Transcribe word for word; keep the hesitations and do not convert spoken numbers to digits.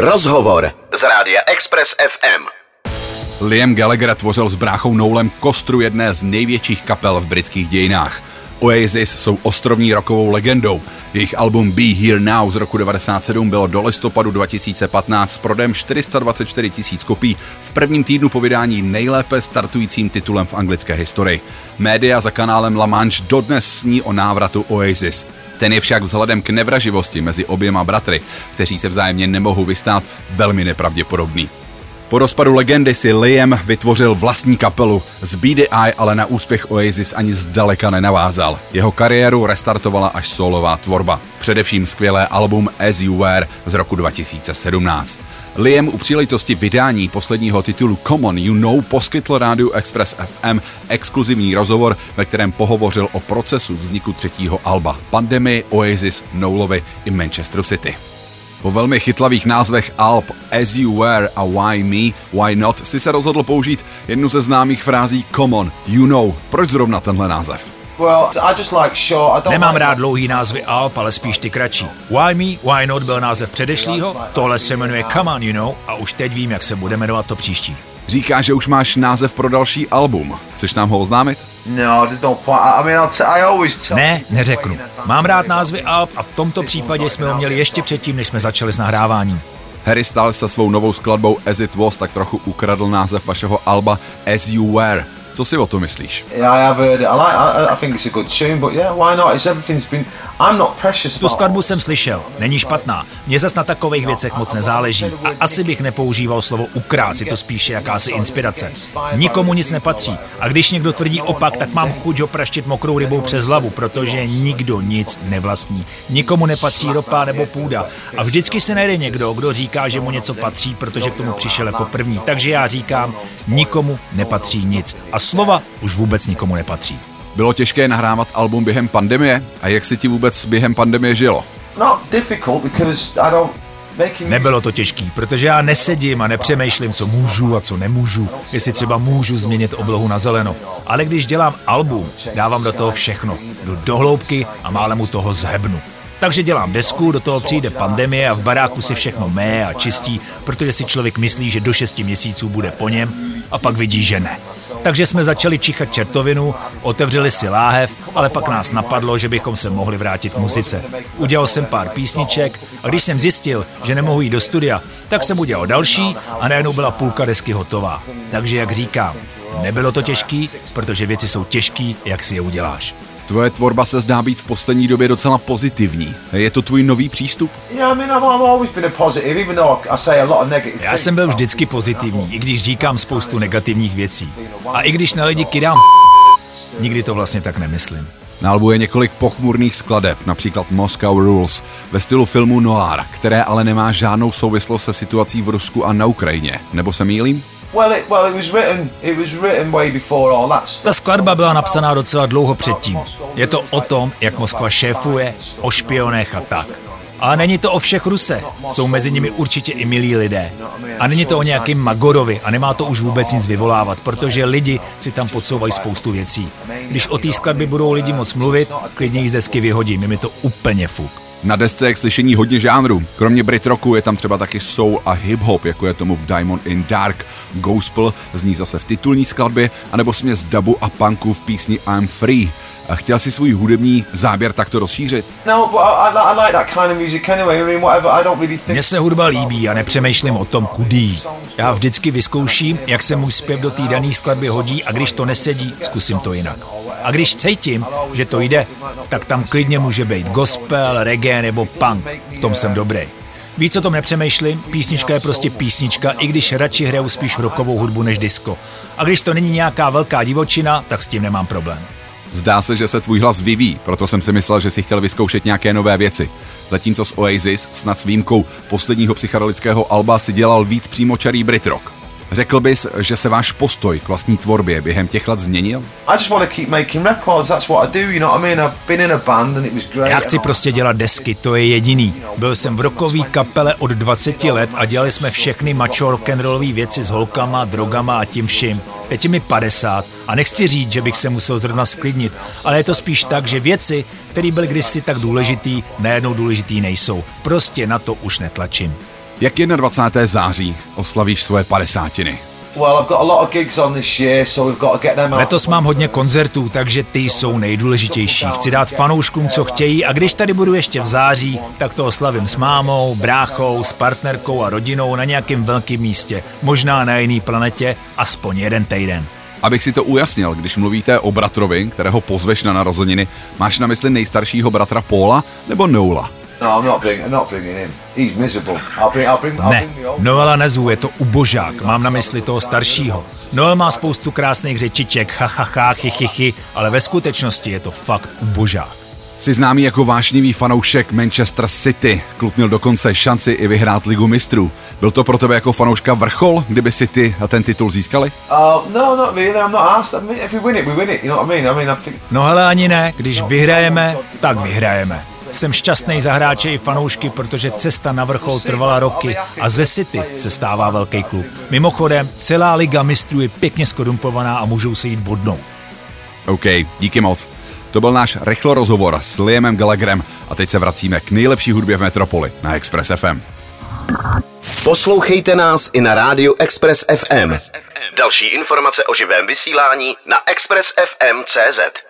Rozhovor z rádia Express ef em. Liam Gallagher tvořil s bráchou Noelem kostru jedné z největších kapel v britských dějinách. Oasis jsou ostrovní rockovou legendou. Jejich album Be Here Now z roku devadesát sedm bylo do listopadu dva tisíce patnáct s prodejem čtyři sta dvacet čtyři tisíc kopií v prvním týdnu po vydání nejlépe startujícím titulem v anglické historii. Média za kanálem La Manche dodnes sní o návratu Oasis. Ten je však vzhledem k nevraživosti mezi oběma bratry, kteří se vzájemně nemohou vystát, velmi nepravděpodobný. Po rozpadu legendy si Liam vytvořil vlastní kapelu. Z bé dé í ale na úspěch Oasis ani zdaleka nenavázal. Jeho kariéru restartovala až solová tvorba. Především skvělé album As You Were z roku dva tisíce sedmnáct. Liam u příležitosti vydání posledního titulu Common You Know poskytl rádiu Express ef em exkluzivní rozhovor, ve kterém pohovořil o procesu vzniku třetího alba, pandemii, Oasis, Noelovi i Manchesteru City. Po velmi chytlavých názvech alb As You Were a Why Me, Why Not si se rozhodl použít jednu ze známých frází Common You Know. Proč zrovna tenhle název? Nemám rád dlouhý názvy alb, ale spíš ty kratší. Why Me, Why Not byl název předešlýho, tohle se jmenuje Common You Know a už teď vím, jak se bude jmenovat to příští. Říká, že už máš název pro další album. Chceš nám ho oznámit? Ne, neřeknu. Mám rád názvy alb a v tomto případě jsme ho měli ještě předtím, než jsme začali s nahráváním. Harry Styles se svou novou skladbou As It Was tak trochu ukradl název vašeho alba As You Were. Co si o to myslíš? Tu skladbu jsem slyšel, není špatná. Mně zas na takových věcech moc nezáleží a asi bych nepoužíval slovo ukrás, je to spíše jakási inspirace. Nikomu nic nepatří a když někdo tvrdí opak, tak mám chuť ho praštit mokrou rybou přes hlavu, protože nikdo nic nevlastní. Nikomu nepatří ropa nebo půda a vždycky se najde někdo, kdo říká, že mu něco patří, protože k tomu přišel jako první. Takže já říkám, nikomu nepatří nic. A slova už vůbec nikomu nepatří. Bylo těžké nahrávat album během pandemie a jak se ti vůbec během pandemie žilo? Nebylo to těžký, protože já nesedím a nepřemýšlím, co můžu a co nemůžu, jestli třeba můžu změnit oblohu na zeleno. Ale když dělám album, dávám do toho všechno, jdu do hloubky a málem u toho zhebnu. Takže dělám desku, do toho přijde pandemie a v baráku si všechno mé a čistí, protože si člověk myslí, že do šesti měsíců bude po něm a pak vidí, že ne. Takže jsme začali čichat čertovinu, otevřeli si láhev, ale pak nás napadlo, že bychom se mohli vrátit k muzice. Udělal jsem pár písniček a když jsem zjistil, že nemohu jít do studia, tak jsem udělal další a najednou byla půlka desky hotová. Takže jak říkám, nebylo to těžký, protože věci jsou těžký, jak si je uděláš. Tvoje tvorba se zdá být v poslední době docela pozitivní. Je to tvůj nový přístup? Já jsem byl vždycky pozitivní, i když říkám spoustu negativních věcí. A i když na lidi kydám, nikdy to vlastně tak nemyslím. Na albu je několik pochmurných skladeb, například Moscow Rules, ve stylu filmu noir, které ale nemá žádnou souvislost se situací v Rusku a na Ukrajině. Nebo se mýlím? Ta skladba byla napsaná docela dlouho předtím. Je to o tom, jak Moskva šéfuje, o špionech a tak. A není to o všech Rusech, jsou mezi nimi určitě i milí lidé. A není to o nějakým Magorovi a nemá to už vůbec nic vyvolávat, protože lidi si tam podsouvají spoustu věcí. Když o té skladbě budou lidi moc mluvit, klidně ji z desky vyhodí, mi to úplně fuk. Na desce je k slyšení hodně žánrů. Kromě Britrocku je tam třeba taky soul a hip-hop, jako je tomu v Diamond in Dark, gospel zní zase v titulní skladbě, anebo směs dubu a punku v písni I'm Free. A chtěl si svůj hudební záběr takto rozšířit? Mně se hudba líbí a nepřemýšlím o tom, kudy jít. Já vždycky vyzkouším, jak se můj zpěv do té dané skladby hodí a když to nesedí, zkusím to jinak. A když cítím, že to jde, tak tam klidně může být gospel, reggae nebo punk. V tom jsem dobrý. Víc o tom nepřemýšlím, písnička je prostě písnička, i když radši hraju spíš rockovou hudbu než disco. A když to není nějaká velká divočina, tak s tím nemám problém. Zdá se, že se tvůj hlas vyvíjí, proto jsem si myslel, že si chtěl vyzkoušet nějaké nové věci. Zatímco s Oasis, snad s výjimkou posledního psychedelického alba, si dělal víc přímočarý Britrock. Řekl bys, že se váš postoj k vlastní tvorbě během těch let změnil? Já chci prostě dělat desky, to je jediný. Byl jsem v rockové kapele od dvaceti let a dělali jsme všechny macho rock'n'rollové věci s holkama, drogama a tím vším. Teď je mi padesát a nechci říct, že bych se musel zrovna sklidnit, ale je to spíš tak, že věci, které byly kdysi tak důležitý, najednou důležitý nejsou. Prostě na to už netlačím. Jak dvacátého prvního září oslavíš svoje padesátiny? Letos mám hodně koncertů, takže ty jsou nejdůležitější. Chci dát fanouškům, co chtějí, a když tady budu ještě v září, tak to oslavím s mámou, bráchou, s partnerkou a rodinou na nějakém velkém místě, možná na jiný planetě, aspoň jeden týden. Abych si to ujasnil, když mluvíte o bratrovi, kterého pozveš na narozeniny, máš na mysli nejstaršího bratra Paula nebo Noela? Ne, Noela nezvu, je to ubožák, mám na mysli toho staršího. Noel má spoustu krásných řečiček, ha, ha, ha, chi, chi, chi, ale ve skutečnosti je to fakt ubožák. Jsi známý jako vášnivý fanoušek Manchester City, klub měl dokonce šanci i vyhrát Ligu mistrů. Byl to pro tebe jako fanouška vrchol, kdyby City ten titul získali? No hele, ani ne, když vyhrajeme, tak vyhrajeme. Jsem šťastný za hráče i fanoušky, protože cesta na vrchol trvala roky a ze City se stává velký klub. Mimochodem, celá Liga mistrů je pěkně skorumpovaná a můžou se jít bodnou. OK, díky moc. To byl náš rychlo rozhovor s Liamem Gallagherem a teď se vracíme k nejlepší hudbě v Metropoli na Express ef em. Poslouchejte nás i na rádiu Express ef em. Další informace o živém vysílání na express ef em tečka cé zet.